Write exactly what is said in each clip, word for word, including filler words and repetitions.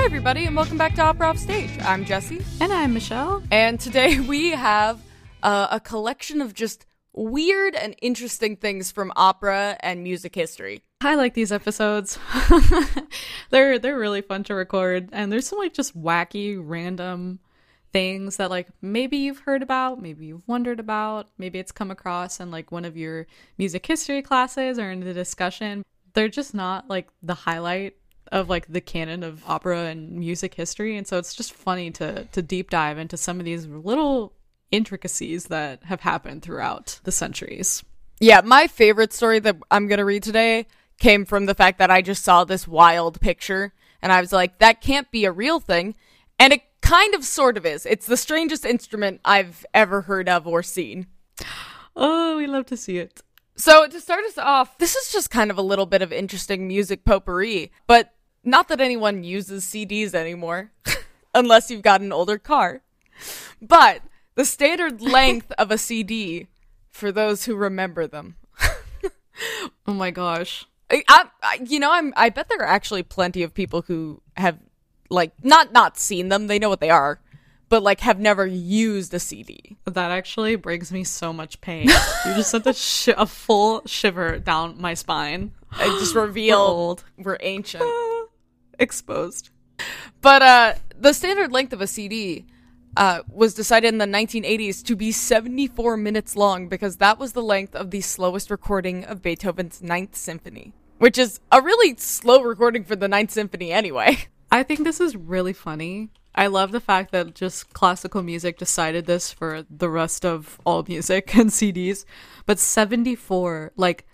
Hi everybody and welcome back to Opera Off Stage. I'm Jessie. And I'm Michelle. And today we have uh, a collection of just weird and interesting things from opera and music history. I like these episodes. they're they're really fun to record, and there's some like just wacky random things that like maybe you've heard about, maybe you've wondered about, maybe it's come across in like one of your music history classes or in the discussion. They're just not like the highlight of like the canon of opera and music history, and so it's just funny to to deep dive into some of these little intricacies that have happened throughout the centuries. Yeah, my favorite story that I'm gonna read today came from the fact that I just saw this wild picture and I was like, that can't be a real thing, and it kind of sort of is. It's the strangest instrument I've ever heard of or seen. Oh, we love to see it. So to start us off, this is just kind of a little bit of interesting music potpourri, but not that anyone uses C Ds anymore, unless you've got an older car. But the standard length of a C D, for those who remember them. Oh my gosh. I, I, you know, I'm, I bet there are actually plenty of people who have, like, not not seen them, they know what they are, but, like, have never used a C D. That actually brings me so much pain. You just sent a, sh- a full shiver down my spine. I just revealed we're, old. we're ancient. Uh, exposed. But uh, the standard length of a C D... Uh, was decided in the nineteen eighties to be seventy-four minutes long because that was the length of the slowest recording of Beethoven's Ninth Symphony, which is a really slow recording for the Ninth Symphony anyway. I think this is really funny. I love the fact that just classical music decided this for the rest of all music and C Ds, but seventy-four, like,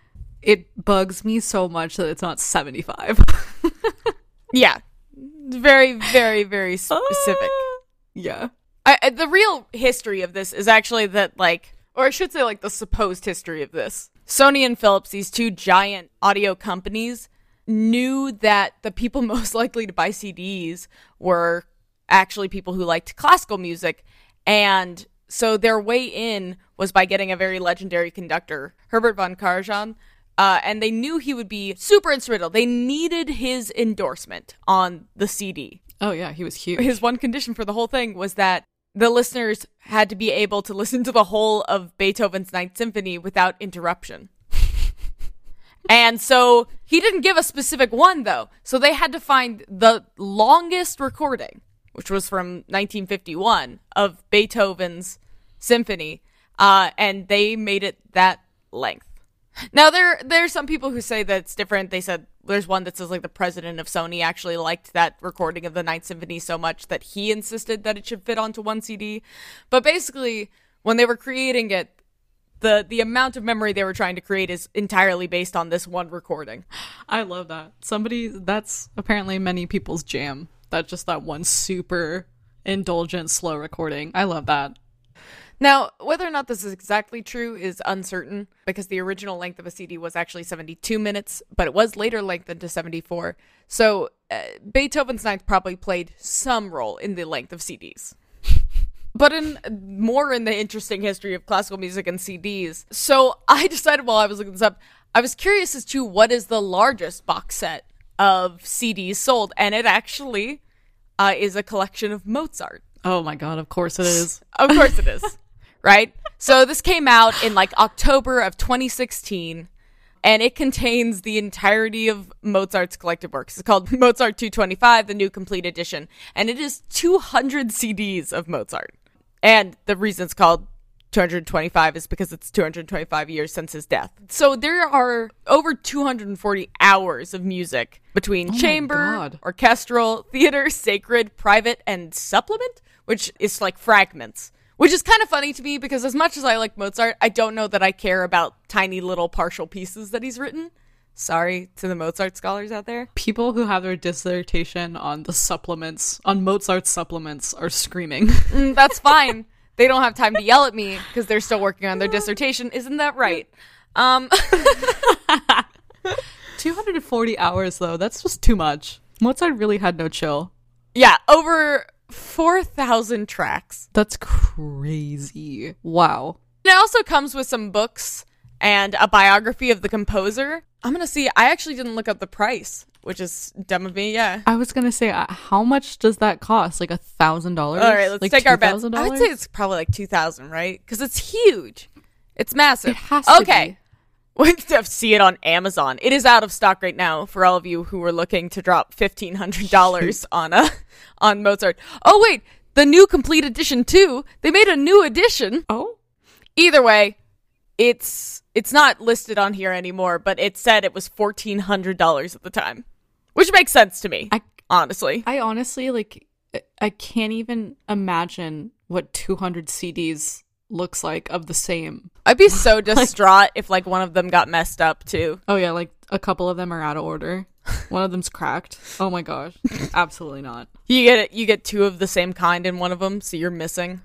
it bugs me so much that it's not seventy-five. Yeah. Very, very, very specific. Uh, yeah. I, the real history of this is actually that, like, or I should say, like, the supposed history of this. Sony and Philips, these two giant audio companies, knew that the people most likely to buy C Ds were actually people who liked classical music. And so their way in was by getting a very legendary conductor, Herbert von Karajan. Uh, and they knew he would be super instrumental. They needed his endorsement on the C D. Oh, yeah, he was huge. His one condition for the whole thing was that the listeners had to be able to listen to the whole of Beethoven's Ninth Symphony without interruption. And so he didn't give a specific one, though. So they had to find the longest recording, which was from nineteen fifty-one, of Beethoven's symphony. Uh, and they made it that length. Now, there, there are some people who say that it's different. They said there's one that says, like, the president of Sony actually liked that recording of the Ninth Symphony so much that he insisted that it should fit onto one C D. But basically, when they were creating it, the, the amount of memory they were trying to create is entirely based on this one recording. I love that. Somebody, that's apparently many people's jam. That's just that one super indulgent, slow recording. I love that. Now, whether or not this is exactly true is uncertain, because the original length of a C D was actually seventy-two minutes, but it was later lengthened to seventy-four. So uh, Beethoven's Ninth probably played some role in the length of C Ds. But in more in the interesting history of classical music and C Ds, so I decided while I was looking this up, I was curious as to what is the largest box set of C Ds sold, and it actually uh, is a collection of Mozart. Oh my God, of course it is. Of course it is. Right? So this came out in like October of twenty sixteen, and it contains the entirety of Mozart's collected works. It's called Mozart two twenty-five, the new complete edition, and it is two hundred C Ds of Mozart. And the reason it's called two twenty-five is because it's two hundred twenty-five years since his death. So there are over two hundred forty hours of music between oh chamber, orchestral, theater, sacred, private, and supplement, which is like fragments. Which is kind of funny to me because as much as I like Mozart, I don't know that I care about tiny little partial pieces that he's written. Sorry to the Mozart scholars out there. People who have their dissertation on the supplements, on Mozart's supplements, are screaming. Mm, that's fine. They don't have time to yell at me because they're still working on their dissertation. Isn't that right? Um, two hundred forty hours, though. That's just too much. Mozart really had no chill. Yeah, over... four thousand tracks. That's crazy. Wow. It also comes with some books and a biography of the composer. I'm gonna see, I actually didn't look up the price, which is dumb of me. Yeah. I was gonna say, uh, how much does that cost? Like a thousand dollars. All right, let's like take two, our bet. I would say it's probably like two thousand, right? Because it's huge. It's massive. It has to okay. be. We have see it on Amazon. It is out of stock right now for all of you who were looking to drop fifteen hundred dollars on a on Mozart. Oh wait, the new complete edition too. They made a new edition. Oh. Either way, it's it's not listed on here anymore, but it said it was fourteen hundred dollars at the time, which makes sense to me. I, honestly, I honestly like I can't even imagine what two hundred C Ds looks like of the same. I'd be so distraught like, if like one of them got messed up too. Oh yeah, like a couple of them are out of order. One of them's cracked. Oh my gosh, absolutely not. You get you get two of the same kind in one of them, so you're missing.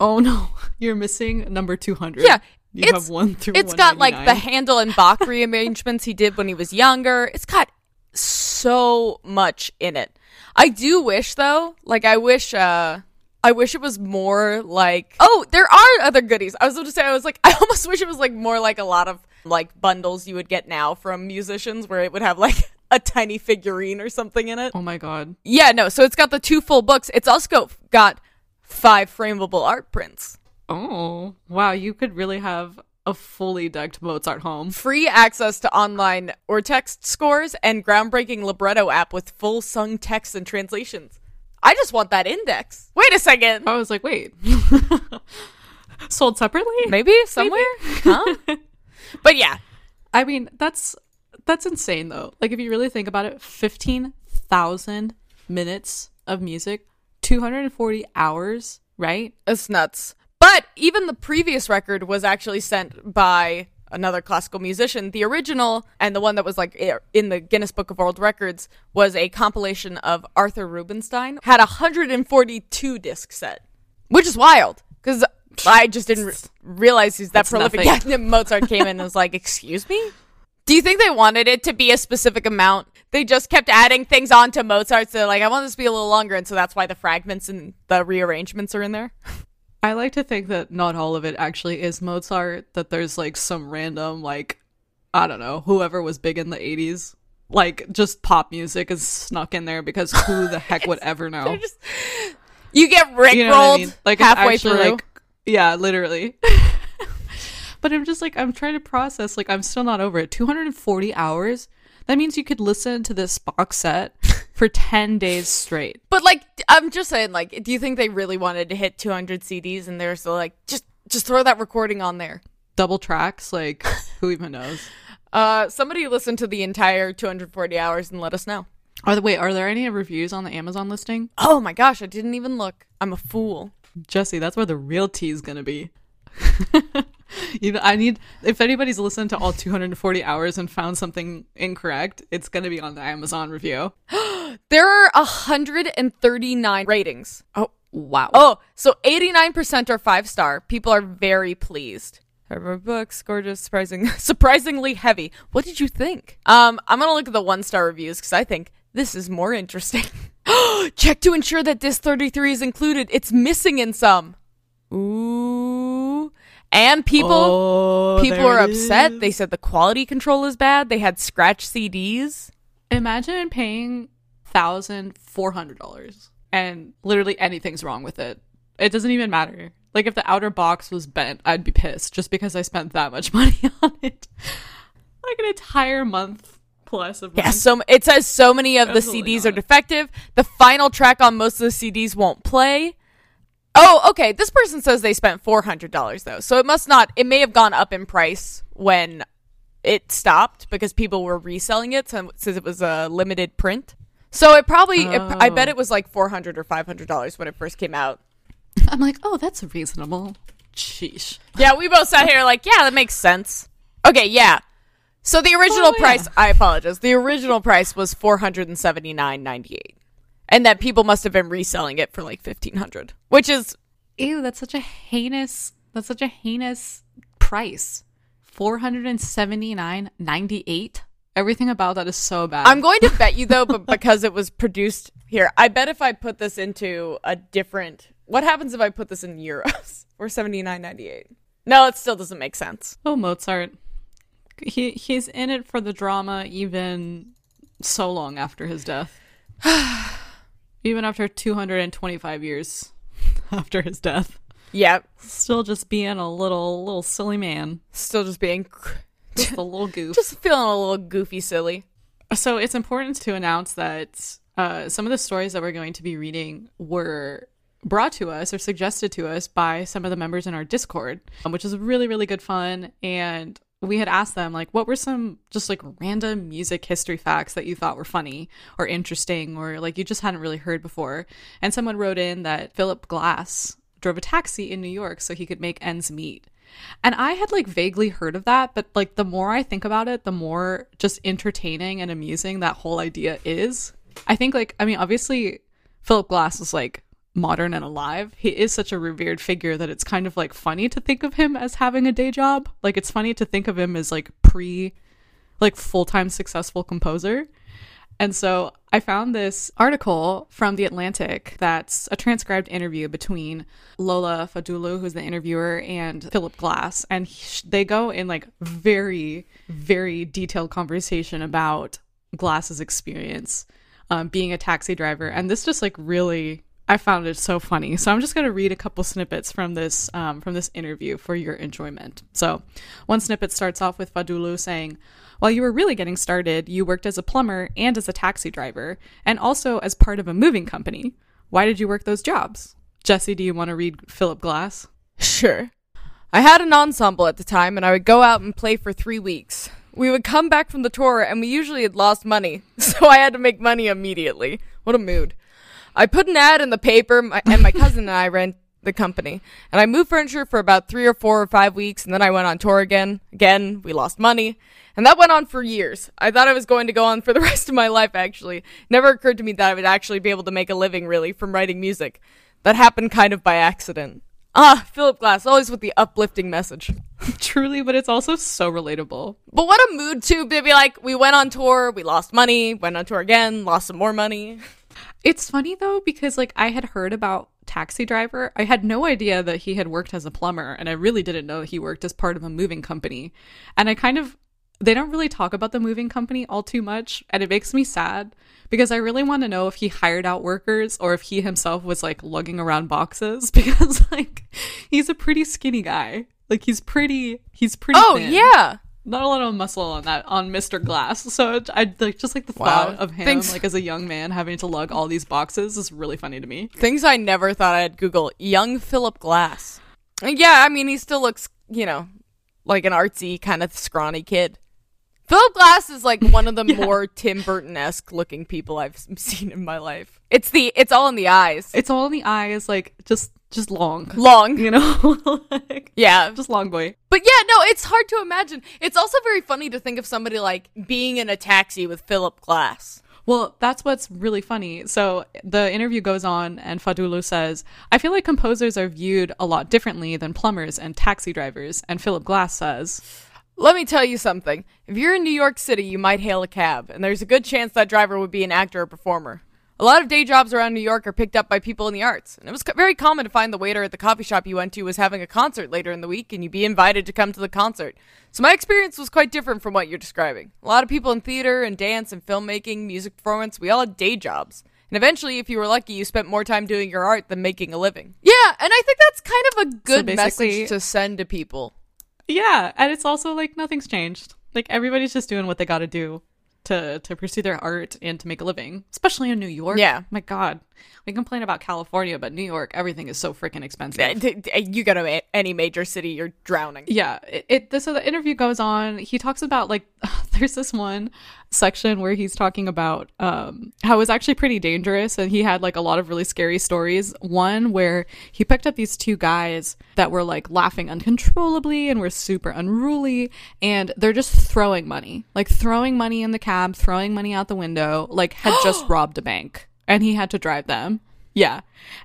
Oh no, you're missing number two hundred. Yeah, you it's, have one through. It's got like the Handel and Bach rearrangements he did when he was younger. It's got so much in it. I do wish though, like I wish. uh I wish it was more like, oh, there are other goodies. I was going to say, I was like, I almost wish it was like more like a lot of like bundles you would get now from musicians where it would have like a tiny figurine or something in it. Oh my God. Yeah, no. So it's got the two full books. It's also got five frameable art prints. Oh, wow. You could really have a fully decked Mozart home. Free access to online or text scores and groundbreaking libretto app with full sung texts and translations. I just want that index. Wait a second. I was like, wait. Sold separately? Maybe somewhere? Maybe. Huh? But yeah. I mean, that's that's insane though. Like if you really think about it, fifteen thousand minutes of music, two hundred forty hours, right? It's nuts. But even the previous record was actually sent by another classical musician. The original and the one that was like in the Guinness Book of World Records was a compilation of Arthur Rubenstein. Had a one hundred forty-two disc set, which is wild because I just didn't re- realize he's that That's prolific. Yeah, Mozart came in and was like, excuse me? Do you think they wanted it to be a specific amount? They just kept adding things on to Mozart. So like, I want this to be a little longer. And so that's why the fragments and the rearrangements are in there. I like to think that not all of it actually is Mozart, that there's like some random, like, I don't know, whoever was big in the eighties, like just pop music is snuck in there because who the heck would ever know? Just, you get rickrolled you know what I mean? Like, halfway it's actually, through. Like, yeah, literally. But I'm just like, I'm trying to process, like, I'm still not over it. two hundred forty hours? That means you could listen to this box set for ten days straight. But, like, I'm just saying, like, do you think they really wanted to hit two hundred C Ds and they're still like, just just throw that recording on there? Double tracks? Like, who even knows? Uh, somebody listen to the entire two hundred forty hours and let us know. Are the, wait, are there any reviews on the Amazon listing? Oh, my gosh. I didn't even look. I'm a fool. Jesse, that's where the real tea is going to be. You know, I need, if anybody's listened to all two hundred forty hours and found something incorrect, it's going to be on the Amazon review. There are one hundred thirty-nine ratings. Oh, wow. Oh, so eighty-nine percent are five star. People are very pleased. Her books, gorgeous, surprising, surprisingly heavy. What did you think? Um, I'm going to look at the one star reviews because I think this is more interesting. Check to ensure that disc thirty-three is included. It's missing in some. Ooh. And people oh, people were upset. Is. They said the quality control is bad. They had scratch C Ds. Imagine paying one thousand four hundred dollars and literally anything's wrong with it. It doesn't even matter. Like if the outer box was bent, I'd be pissed just because I spent that much money on it. Like an entire month plus of money. Yeah, so it says so many of Absolutely the C Ds not. Are defective. The final track on most of the C Ds won't play. Oh, okay. This person says they spent four hundred dollars though. So it must not, it may have gone up in price when it stopped because people were reselling it since it was a limited print. So it probably, oh. it, I bet it was like four hundred dollars or five hundred dollars when it first came out. I'm like, oh, that's reasonable. Sheesh. Yeah, we both sat here like, yeah, that makes sense. Okay, yeah. So the original oh, price, yeah. I apologize. The original price was four hundred seventy-nine dollars and ninety-eight cents. And that people must have been reselling it for like fifteen hundred dollars, which is... Ew, that's such a heinous... That's such a heinous price. four hundred seventy-nine dollars and ninety-eight cents. Everything about that is so bad. I'm going to bet you, though, but because it was produced here. I bet if I put this into a different... What happens if I put this in euros? Or seventy-nine dollars and ninety-eight cents? No, it still doesn't make sense. Oh, Mozart. He He's in it for the drama, even... so long after his death. Even after two hundred twenty-five years after his death. Yep. Still just being a little little silly man. Still just being just a little goof. Just feeling a little goofy silly. So it's important to announce that uh, some of the stories that we're going to be reading were brought to us or suggested to us by some of the members in our Discord, which is really, really good fun. And we had asked them, like, what were some just like random music history facts that you thought were funny or interesting or like you just hadn't really heard before? And someone wrote in that Philip Glass drove a taxi in New York so he could make ends meet. And I had like vaguely heard of that, but like the more I think about it, the more just entertaining and amusing that whole idea is. I think like, I mean, obviously Philip Glass is like modern and alive. He is such a revered figure that it's kind of like funny to think of him as having a day job. Like it's funny to think of him as like pre, like full-time successful composer. And so I found this article from The Atlantic that's a transcribed interview between Lola Fadulu, who's the interviewer, and Philip Glass. And he, they go in like very, very detailed conversation about Glass's experience um, being a taxi driver. And this just like really, I found it so funny. So I'm just going to read a couple snippets from this um, from this interview for your enjoyment. So one snippet starts off with Fadulu saying, "While you were really getting started, you worked as a plumber and as a taxi driver, and also as part of a moving company. Why did you work those jobs?" Jesse, do you want to read Philip Glass? Sure. "I had an ensemble at the time, and I would go out and play for three weeks. We would come back from the tour, and we usually had lost money, so I had to make money immediately." What a mood. "I put an ad in the paper, my, and my cousin and I ran the company. And I moved furniture for about three or four or five weeks, and then I went on tour again. Again, we lost money. And that went on for years. I thought I was going to go on for the rest of my life, actually. It never occurred to me that I would actually be able to make a living, really, from writing music. That happened kind of by accident." Ah, Philip Glass, always with the uplifting message. Truly, but it's also so relatable. But what a mood, too, to be like, we went on tour, we lost money, went on tour again, lost some more money. It's funny, though, because, like, I had heard about taxi driver. I had no idea that he had worked as a plumber, and I really didn't know he worked as part of a moving company. And I kind of, they don't really talk about the moving company all too much, and it makes me sad because I really want to know if he hired out workers or if he himself was, like, lugging around boxes because, like, he's a pretty skinny guy. Like, he's pretty, he's pretty Oh, thin. Yeah. Not a lot of muscle on that, on Mister Glass. So I like just like the wow. thought of him Thanks. like as a young man having to lug all these boxes is really funny to me. Things I never thought I'd Google. Young Philip Glass. Yeah, I mean, he still looks, you know, like an artsy kind of scrawny kid. Philip Glass is like one of the yeah. more Tim Burton-esque looking people I've seen in my life. It's the, it's all in the eyes. It's all in the eyes, like just... Just long. Long. You know? like, yeah. Just long boy. But yeah, no, it's hard to imagine. It's also very funny to think of somebody like being in a taxi with Philip Glass. Well, that's what's really funny. So the interview goes on and Fadulu says, "I feel like composers are viewed a lot differently than plumbers and taxi drivers." And Philip Glass says, "Let me tell you something. If you're in New York City, you might hail a cab. And there's a good chance that driver would be an actor or performer. A lot of day jobs around New York are picked up by people in the arts, and it was co- very common to find the waiter at the coffee shop you went to was having a concert later in the week, and you'd be invited to come to the concert. So my experience was quite different from what you're describing. A lot of people in theater and dance and filmmaking, music performance, we all had day jobs. And eventually, if you were lucky, you spent more time doing your art than making a living." Yeah, and I think that's kind of a good so message to send to people. Yeah, and it's also like nothing's changed. Like everybody's just doing what they gotta do to to pursue their art and to make a living, especially in New York. Yeah. My God. We complain about California, but New York, everything is so freaking expensive. You go to any major city, you're drowning. Yeah. It, it this, so the interview goes on. He talks about, like, there's this one section where he's talking about um, how it was actually pretty dangerous, and he had, like, a lot of really scary stories. One where he picked up these two guys that were, like, laughing uncontrollably and were super unruly, and they're just throwing money. Like, throwing money in the cab, throwing money out the window, like, had just robbed a bank. And he had to drive them. Yeah.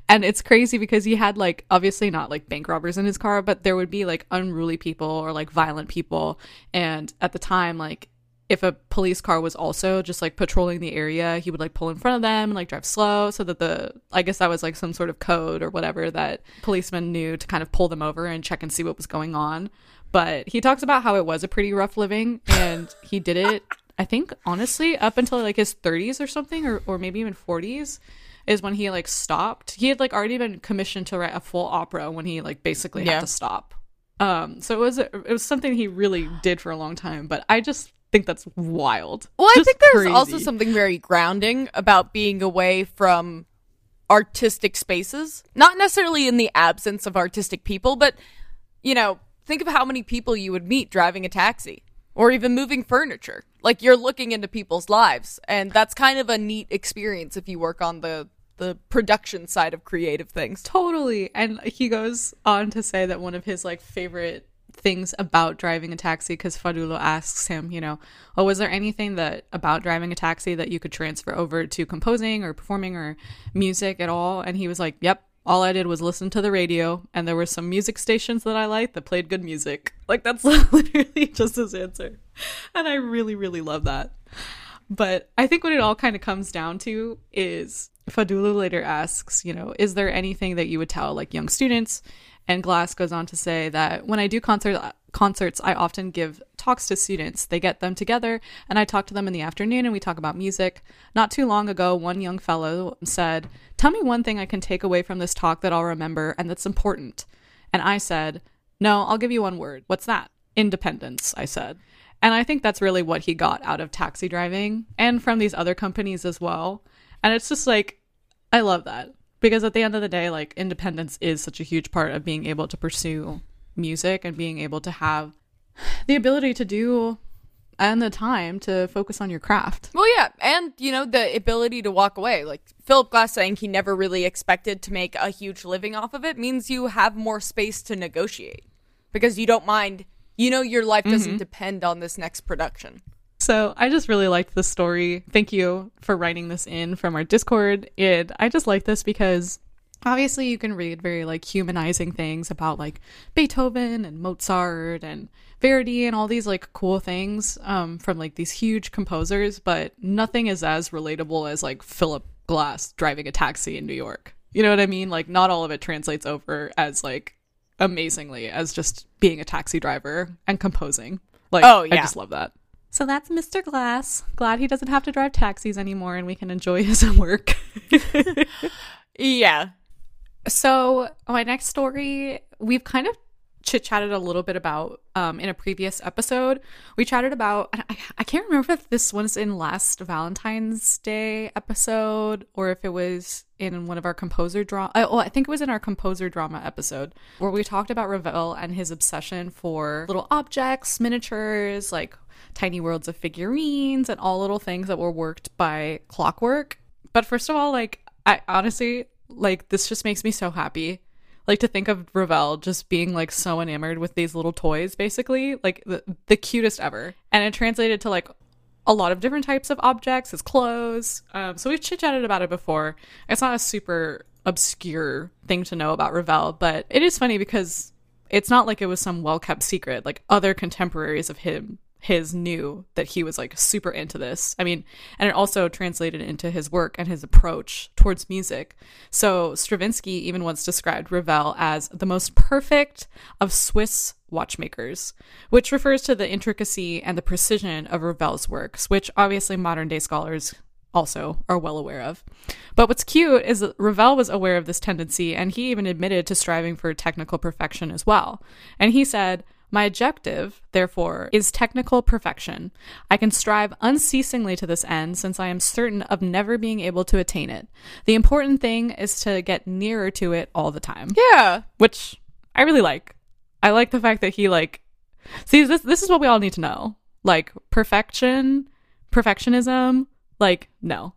And it's crazy because he had, like, obviously not, like, bank robbers in his car, but there would be, like, unruly people or, like, violent people. And at the time, like, if a police car was also just, like, patrolling the area, he would, like, pull in front of them and, like, drive slow so that the, I guess that was, like, some sort of code or whatever that policemen knew to kind of pull them over and check and see what was going on. But he talks about how it was a pretty rough living, and he did it I think, honestly, up until like his thirties or something, or, or maybe even forties, is when he like stopped. He had like already been commissioned to write a full opera when he like basically yeah. had to stop. Um, so it was it was something he really did for a long time. But I just think that's wild. Well, I just think there's crazy. Also something very grounding about being away from artistic spaces, not necessarily in the absence of artistic people, but, you know, think of how many people you would meet driving a taxi or even moving furniture. Like, you're looking into people's lives, and that's kind of a neat experience if you work on the the production side of creative things. Totally. And he goes on to say that one of his like favorite things about driving a taxi, because Fadulu asks him, you know, oh, was there anything that about driving a taxi that you could transfer over to composing or performing or music at all? And he was like, yep, all I did was listen to the radio, and there were some music stations that I liked that played good music. Like, that's literally just his answer. And I really, really love that. But I think what it all kind of comes down to is Fadulu later asks, you know, is there anything that you would tell like young students? And Glass goes on to say that when I do concert, concerts, I often give talks to students. They get them together, and I talk to them in the afternoon, and we talk about music. Not too long ago, one young fellow said, tell me one thing I can take away from this talk that I'll remember and that's important. And I said, no, I'll give you one word. What's that? Independence, I said. And I think that's really what he got out of taxi driving and from these other companies as well. And it's just like, I love that. Because at the end of the day, like, independence is such a huge part of being able to pursue music and being able to have the ability to do and the time to focus on your craft. Well, yeah. And, you know, the ability to walk away. Like, Philip Glass saying he never really expected to make a huge living off of it means you have more space to negotiate because you don't mind. You know, your life doesn't mm-hmm. depend on this next production. So I just really liked this story. Thank you for writing this in from our Discord. And I just like this because obviously you can read very like humanizing things about like Beethoven and Mozart and Verdi and all these like cool things um, from like these huge composers, but nothing is as relatable as like Philip Glass driving a taxi in New York. You know what I mean? Like, not all of it translates over as like amazingly as just being a taxi driver and composing. Like, oh, yeah. I just love that. So that's Mister Glass. Glad he doesn't have to drive taxis anymore and we can enjoy his work. Yeah. So my next story, we've kind of chit-chatted a little bit about um, in a previous episode. We chatted about, I, I can't remember if this was in last Valentine's Day episode or if it was in one of our composer drama. Oh, I think it was in our composer drama episode where we talked about Ravel and his obsession for little objects, miniatures, like tiny worlds of figurines and all little things that were worked by clockwork. But first of all, like, I honestly, like, this just makes me so happy. Like, to think of Ravel just being like so enamored with these little toys, basically, like the, the cutest ever. And it translated to like a lot of different types of objects, his clothes. Um, so we've chit-chatted about it before. It's not a super obscure thing to know about Ravel, but it is funny because it's not like it was some well-kept secret. Like, other contemporaries of him his knew that he was like super into this. I mean, and it also translated into his work and his approach towards music. So Stravinsky even once described Ravel as the most perfect of Swiss watchmakers, which refers to the intricacy and the precision of Ravel's works, which obviously modern day scholars also are well aware of. But what's cute is that Ravel was aware of this tendency, and he even admitted to striving for technical perfection as well. And he said, my objective, therefore, is technical perfection. I can strive unceasingly to this end, since I am certain of never being able to attain it. The important thing is to get nearer to it all the time. Yeah. Which I really like. I like the fact that he, like, see, this, this is what we all need to know. Like, perfection, perfectionism, like, no.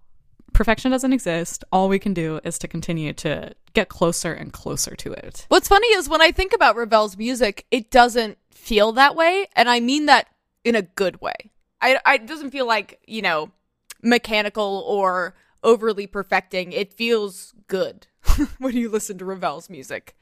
Perfection doesn't exist. All we can do is to continue to get closer and closer to it. What's funny is when I think about Ravel's music, it doesn't feel that way. And I mean that in a good way. I, I it doesn't feel like, you know, mechanical or overly perfecting. It feels good when you listen to Ravel's music.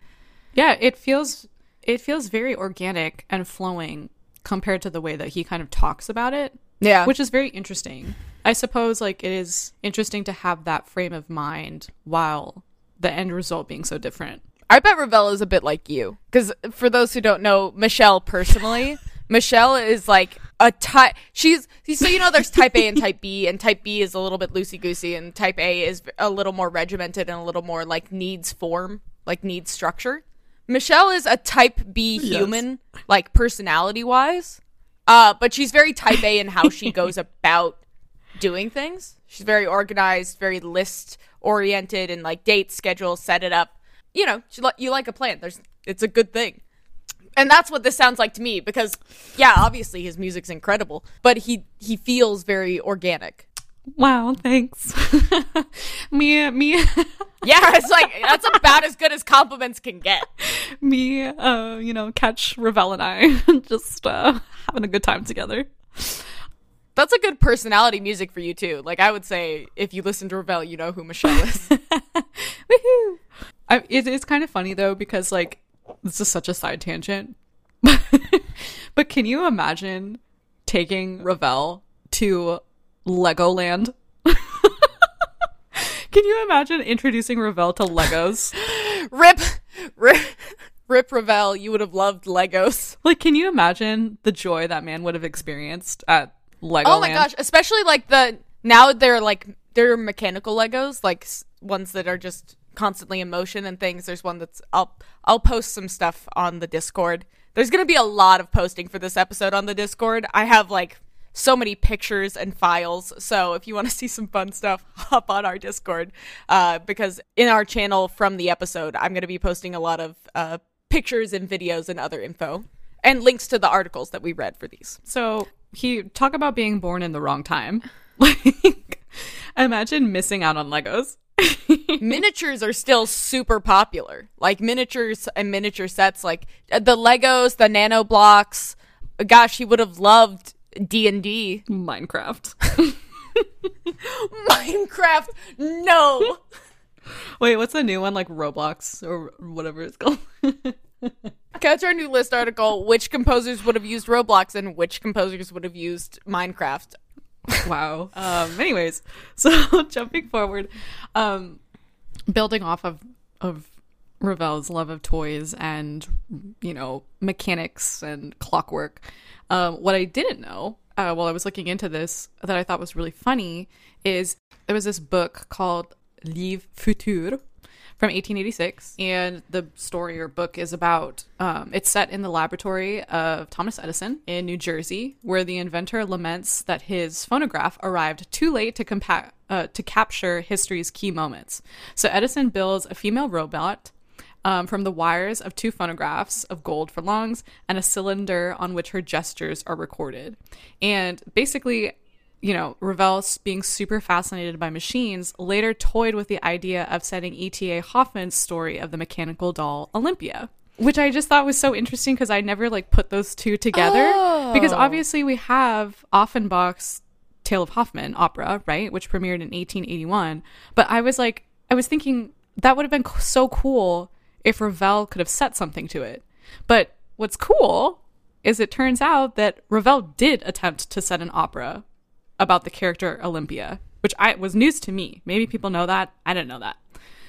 Yeah, it feels it feels very organic and flowing compared to the way that he kind of talks about it. Yeah. Which is very interesting. I suppose, like, it is interesting to have that frame of mind while the end result being so different. I bet Ravel is a bit like you. Because for those who don't know Michelle personally, Michelle is like a type. She's so you know there's type A and type B, and type B is a little bit loosey goosey, and type A is a little more regimented and a little more like needs form, like needs structure. Michelle is a type B human, yes. like personality wise, uh, but she's very type A in how she goes about doing things. She's very organized, very list oriented, and like date, schedule, set it up. You know, she li- you like a plan. There's it's a good thing. And that's what this sounds like to me because, yeah, obviously his music's incredible, but he, he feels very organic. Wow, thanks. me, me. yeah, it's like, that's about as good as compliments can get. Me, uh, you know, catch Ravel and I just uh, having a good time together. That's a good personality music for you, too. Like, I would say if you listen to Ravel, you know who Michelle is. Woohoo! I, it is kind of funny, though, because, like, this is such a side tangent. But can you imagine taking Ravel to Legoland? Can you imagine introducing Ravel to Legos? Rip, rip, rip Ravel, you would have loved Legos. Like, can you imagine the joy that man would have experienced at Legoland? Oh my gosh, especially like the, now they're like, they're mechanical Legos, like ones that are just constantly in motion and things. There's one that's I'll I'll post some stuff on the Discord. There's gonna be a lot of posting for this episode on the Discord. I have like so many pictures and files, so if you want to see some fun stuff, hop on our Discord, uh because in our channel from the episode I'm gonna be posting a lot of uh pictures and videos and other info and links to the articles that we read for these. So he talk about being born in the wrong time. Like, imagine missing out on Legos. Miniatures are still super popular, like miniatures and miniature sets, like the Legos, the nano blocks. Gosh, he would have loved D and D. Minecraft. Minecraft, no. Wait, what's the new one, like Roblox or whatever it's called? Catch our new list article, which composers would have used Roblox and which composers would have used Minecraft. Wow. Um, anyways, so jumping forward, um, building off of, of Ravel's love of toys and, you know, mechanics and clockwork, um, what I didn't know uh, while I was looking into this that I thought was really funny is there was this book called Livre Futur from eighteen eighty-six, and the story or book is about, um, it's set in the laboratory of Thomas Edison in New Jersey, where the inventor laments that his phonograph arrived too late to compa- uh, to capture history's key moments. So Edison builds a female robot um, from the wires of two phonographs of gold for lungs and a cylinder on which her gestures are recorded. And basically, you know, Ravel, being super fascinated by machines, later toyed with the idea of setting E T A Hoffmann's story of the mechanical doll Olympia, which I just thought was so interesting because I never like put those two together. Oh. Because obviously we have Offenbach's Tale of Hoffmann opera, right, which premiered in eighteen eighty-one. But I was like, I was thinking that would have been so cool if Ravel could have set something to it. But what's cool is it turns out that Ravel did attempt to set an opera about the character Olympia, which I was news to me. Maybe people know that. I didn't know that.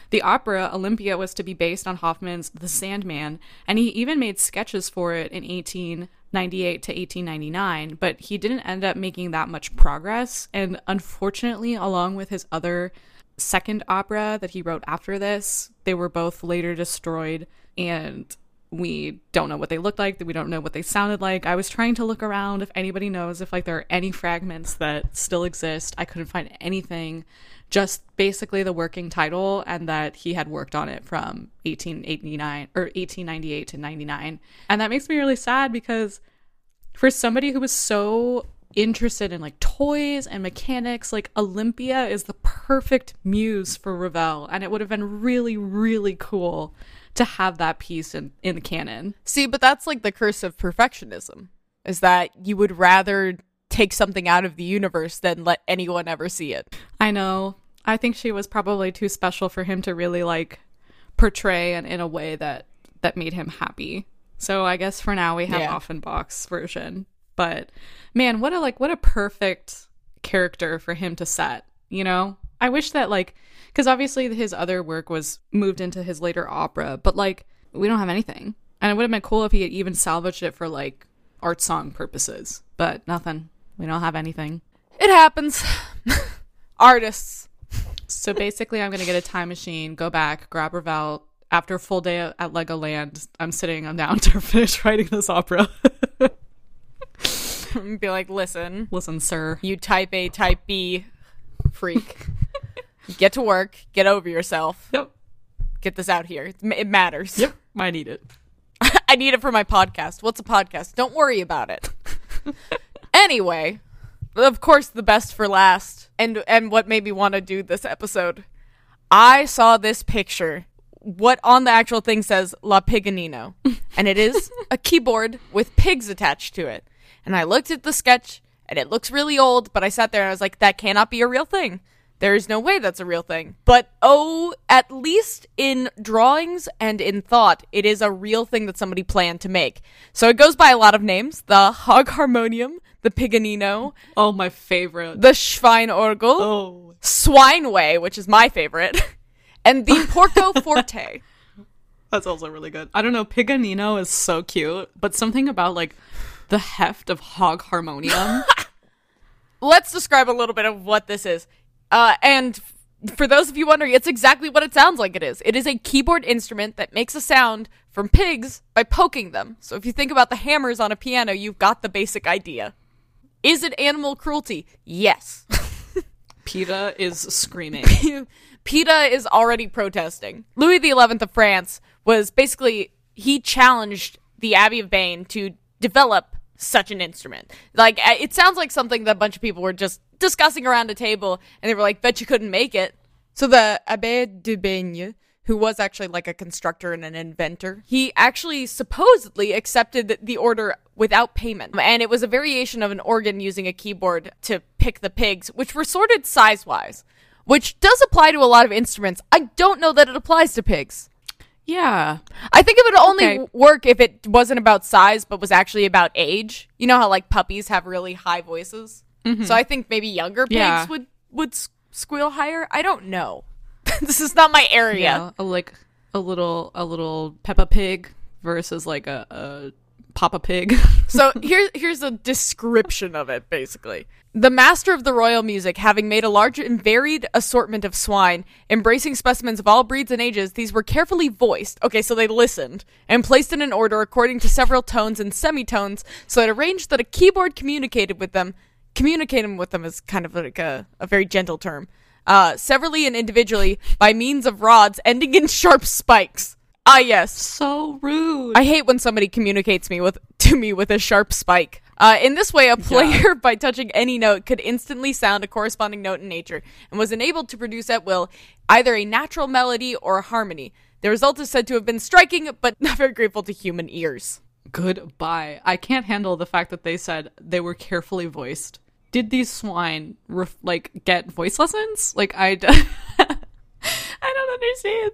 The opera Olympia was to be based on Hoffmann's The Sandman, and he even made sketches for it in eighteen ninety-eight to eighteen ninety-nine, but he didn't end up making that much progress. And unfortunately, along with his other second opera that he wrote after this, they were both later destroyed, and we don't know what they looked like. We don't know what they sounded like. I was trying to look around if anybody knows if like there are any fragments that still exist. I couldn't find anything, just basically the working title and that he had worked on it from eighteen eighty-nine or eighteen ninety-eight to ninety-nine. And that makes me really sad because for somebody who was so interested in like toys and mechanics, like Olympia is the perfect muse for Ravel, and it would have been really, really cool to have that piece in, in the canon. See, but that's like the curse of perfectionism, is that you would rather take something out of the universe than let anyone ever see it. I know. I think she was probably too special for him to really like portray and in a way that, that made him happy. So I guess for now we have yeah. Offenbach's version. But man, what a like what a perfect character for him to set, you know? I wish that like, because obviously his other work was moved into his later opera, but like we don't have anything. And it would have been cool if he had even salvaged it for like art song purposes, but nothing. We don't have anything. It happens. Artists. So basically, I'm going to get a time machine, go back, grab Ravel. After a full day at Legoland, I'm sitting I'm down to finish writing this opera. Be like, listen. Listen, sir. You type A, type B freak. Get to work. Get over yourself. Yep. Get this out here. It matters. Yep. I need it. I need it for my podcast. What's a podcast? Don't worry about it. Anyway, of course, the best for last. And and what made me want to do this episode. I saw this picture. What on the actual thing says La Piganino, and it is a keyboard with pigs attached to it. And I looked at the sketch, and it looks really old, but I sat there and I was like, that cannot be a real thing. There is no way that's a real thing. But oh, at least in drawings and in thought, it is a real thing that somebody planned to make. So it goes by a lot of names. The Hog Harmonium, the Piganino. Oh, my favorite. The Schweinorgel. Oh. Swineway, which is my favorite. And the Porco Forte. That's also really good. I don't know. Piganino is so cute. But something about, like, the heft of Hog Harmonium. Let's describe a little bit of what this is. Uh, and f- for those of you wondering, it's exactly what it sounds like it is. It is a keyboard instrument that makes a sound from pigs by poking them. So if you think about the hammers on a piano, you've got the basic idea. Is it animal cruelty? Yes. PETA is screaming. PETA is already protesting. Louis the eleventh of France was basically, he challenged the Abbey of Bain to develop such an instrument. Like, it sounds like something that a bunch of people were just discussing around a table, and they were like, bet you couldn't make it. So the Abbe de Beigne, who was actually like a constructor and an inventor, he actually supposedly accepted the order without payment. And it was a variation of an organ using a keyboard to pick the pigs, which were sorted size-wise. Which does apply to a lot of instruments. I don't know that it applies to pigs. Yeah. I think it would only okay. work if it wasn't about size, but was actually about age. You know how, like, puppies have really high voices? Mm-hmm. So I think maybe younger pigs yeah. would, would squeal higher. I don't know. This is not my area. Yeah, like, a little a little Peppa Pig versus, like, a, a Papa Pig. So here, here's a description of it, basically. The master of the royal music, having made a large and varied assortment of swine, embracing specimens of all breeds and ages, these were carefully voiced, okay, so they listened, and placed in an order according to several tones and semitones, so it arranged that a keyboard communicated with them, communicating with them is kind of like a, a very gentle term, uh, severally and individually by means of rods ending in sharp spikes. Ah, yes. So rude. I hate when somebody communicates me with to me with a sharp spike. Uh, in this way, a player, yeah. by touching any note, could instantly sound a corresponding note in nature and was enabled to produce at will either a natural melody or a harmony. The result is said to have been striking, but not very grateful to human ears. Goodbye. I can't handle the fact that they said they were carefully voiced. Did these swine, ref- like, get voice lessons? Like, I, d- I don't understand.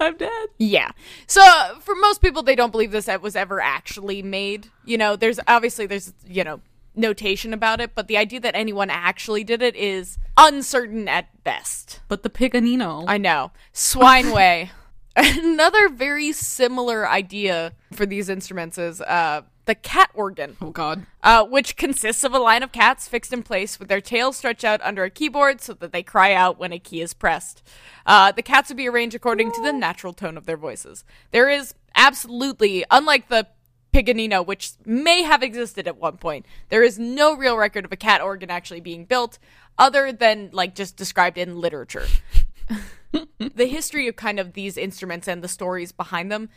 I'm dead. Yeah. So uh, for most people, they don't believe this was ever actually made. You know, there's obviously there's, you know, notation about it. But the idea that anyone actually did it is uncertain at best. But the Piganino. I know. Swineway. Another very similar idea for these instruments is uh, the cat organ. Oh, God. Uh, which consists of a line of cats fixed in place with their tails stretched out under a keyboard so that they cry out when a key is pressed. Uh, the cats would be arranged according to the natural tone of their voices. There is absolutely, unlike the Piganino, which may have existed at one point, there is no real record of a cat organ actually being built other than, like, just described in literature. The history of kind of these instruments and the stories behind them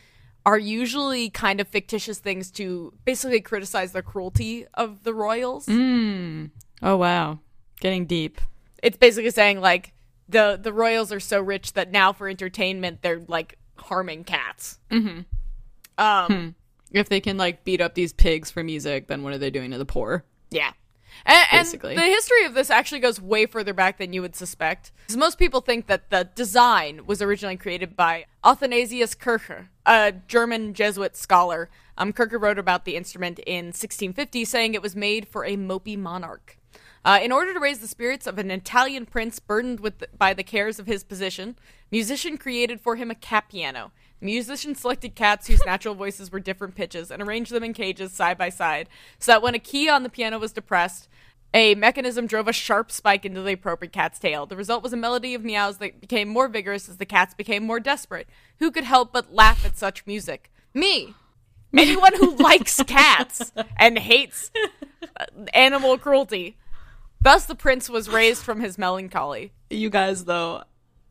are usually kind of fictitious things to basically criticize the cruelty of the royals. Mm. Oh, wow. Getting deep. It's basically saying, like, the, the royals are so rich that now for entertainment, they're, like, harming cats. Mm-hmm. Um, hmm. If they can, like, beat up these pigs for music, then what are they doing to the poor? Yeah. And, and the history of this actually goes way further back than you would suspect. Because most people think that the design was originally created by Athanasius Kircher, a German Jesuit scholar. Um, Kircher wrote about the instrument in sixteen fifty, saying it was made for a mopey monarch. Uh, in order to raise the spirits of an Italian prince burdened with the, by the cares of his position, musician created for him a cat piano. Musicians selected cats whose natural voices were different pitches and arranged them in cages side by side, so that when a key on the piano was depressed, a mechanism drove a sharp spike into the appropriate cat's tail. The result was a melody of meows that became more vigorous as the cats became more desperate. Who could help but laugh at such music? Me! Anyone who likes cats and hates animal cruelty. Thus the prince was raised from his melancholy. You guys, though,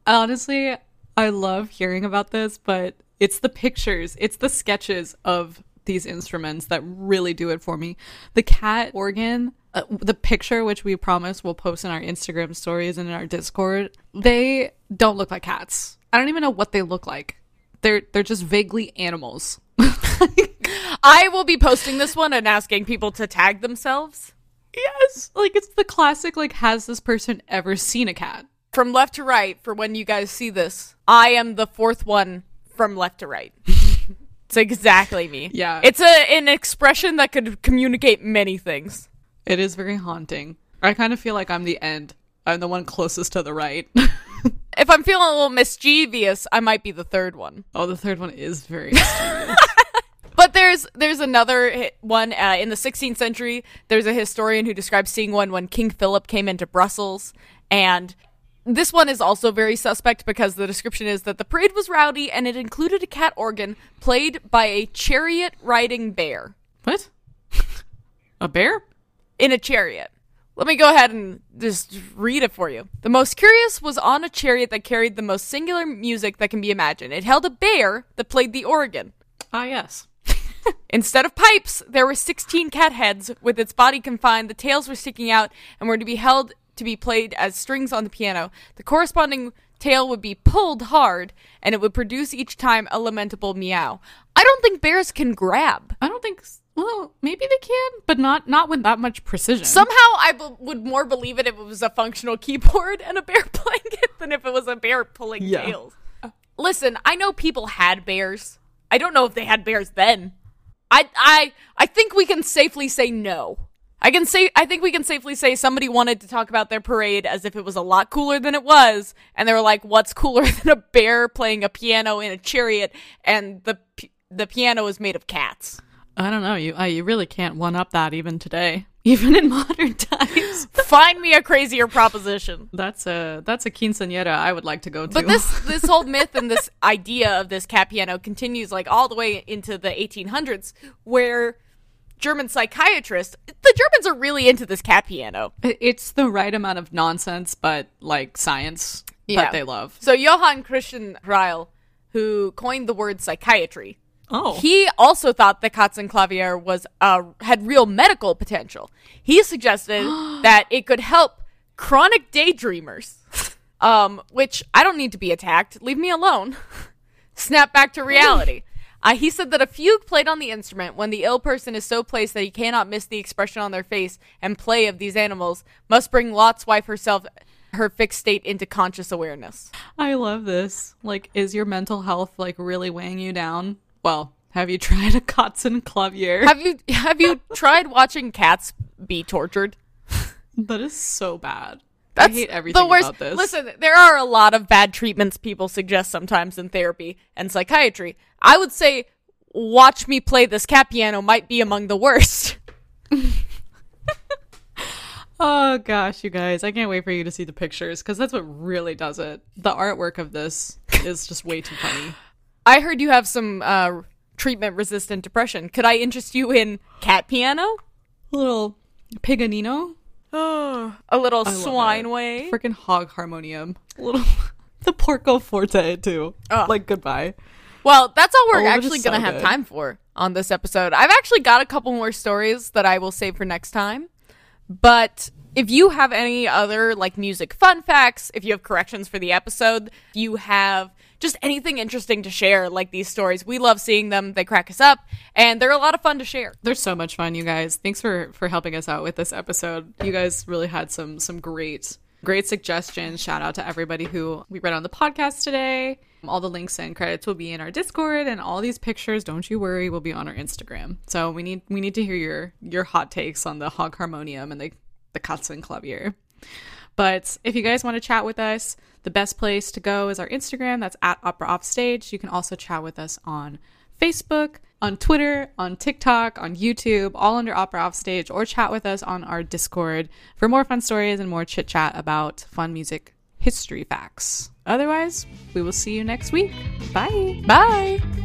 honestly, I love hearing about this, but it's the pictures, it's the sketches of these instruments that really do it for me. The cat organ, uh, the picture, which we promise we'll post in our Instagram stories and in our Discord, they don't look like cats. I don't even know what they look like. They're they're just vaguely animals. I will be posting this one and asking people to tag themselves. Yes, like it's the classic, like, has this person ever seen a cat? From left to right, for when you guys see this, I am the fourth one from left to right. It's exactly me. Yeah. It's a an expression that could communicate many things. It is very haunting. I kind of feel like I'm the end. I'm the one closest to the right. If I'm feeling a little mischievous, I might be the third one. Oh, the third one is very mischievous. But there's there's another one uh, in the sixteenth century. There's a historian who describes seeing one when King Philip came into Brussels. And this one is also very suspect because the description is that the parade was rowdy and it included a cat organ played by a chariot-riding bear. What? A bear? In a chariot. Let me go ahead and just read it for you. The most curious was on a chariot that carried the most singular music that can be imagined. It held a bear that played the organ. Ah, yes. Instead of pipes, there were sixteen cat heads with its body confined. The tails were sticking out and were to be held to be played as strings on the piano. The corresponding tail would be pulled hard, and it would produce each time a lamentable meow. I don't think bears can grab. I don't think... Well, maybe they can, but not not with that much precision. Somehow I be- would more believe it if it was a functional keyboard and a bear playing it than if it was a bear pulling yeah. tails. Uh, Listen, I know people had bears. I don't know if they had bears then. I I I think we can safely say no. I can say I think we can safely say somebody wanted to talk about their parade as if it was a lot cooler than it was, and they were like, "What's cooler than a bear playing a piano in a chariot?" And the the piano is made of cats. I don't know. You uh, you really can't one-up that even today. Even in modern times. Find me a crazier proposition. That's a that's a quinceañera I would like to go to. But this, this whole myth and this idea of this cat piano continues like all the way into the eighteen hundreds, where German psychiatrists, the Germans are really into this cat piano. It's the right amount of nonsense, but like science yeah. that they love. So Johann Christian Reil, who coined the word psychiatry, oh. He also thought that Katzenklavier was uh, had real medical potential. He suggested that it could help chronic daydreamers, um, which I don't need to be attacked. Leave me alone. Snap back to reality. Uh, he said that a fugue played on the instrument when the ill person is so placed that he cannot miss the expression on their face and play of these animals must bring Lot's wife herself... her fixed state into conscious awareness. I love this. Like, is your mental health like really weighing you down? Well, have you tried a Katzenklavier? Have you have you tried watching cats be tortured? That is so bad. That's I hate everything the worst. About this. Listen, there are a lot of bad treatments people suggest sometimes in therapy and psychiatry. I would say watch me play this cat piano might be among the worst. Oh gosh, you guys, I can't wait for you to see the pictures because that's what really does it. The artwork of this is just way too funny. I heard you have some uh, treatment-resistant depression. Could I interest you in cat piano? A little Paganino. Oh, a little Swineway. Freaking hog harmonium. A little the porco forte too. Oh. Like goodbye. Well, that's all we're oh, actually so going to have good. time for on this episode. I've actually got a couple more stories that I will save for next time. But if you have any other like music fun facts, if you have corrections for the episode, you have just anything interesting to share, like these stories. We love seeing them. They crack us up, and they're a lot of fun to share. They're so much fun, you guys. Thanks for, for helping us out with this episode. You guys really had some some great, great suggestions. Shout out to everybody who we read on the podcast today. All the links and credits will be in our Discord, and all these pictures, don't you worry, will be on our Instagram. So we need we need to hear your your hot takes on the hog harmonium and the, the Katzenklavier. But if you guys want to chat with us, the best place to go is our Instagram. That's at Opera Offstage. You can also chat with us on Facebook, on Twitter, on TikTok, on YouTube, all under Opera Offstage, or chat with us on our Discord for more fun stories and more chit chat about fun music history facts. Otherwise, we will see you next week. Bye. Bye.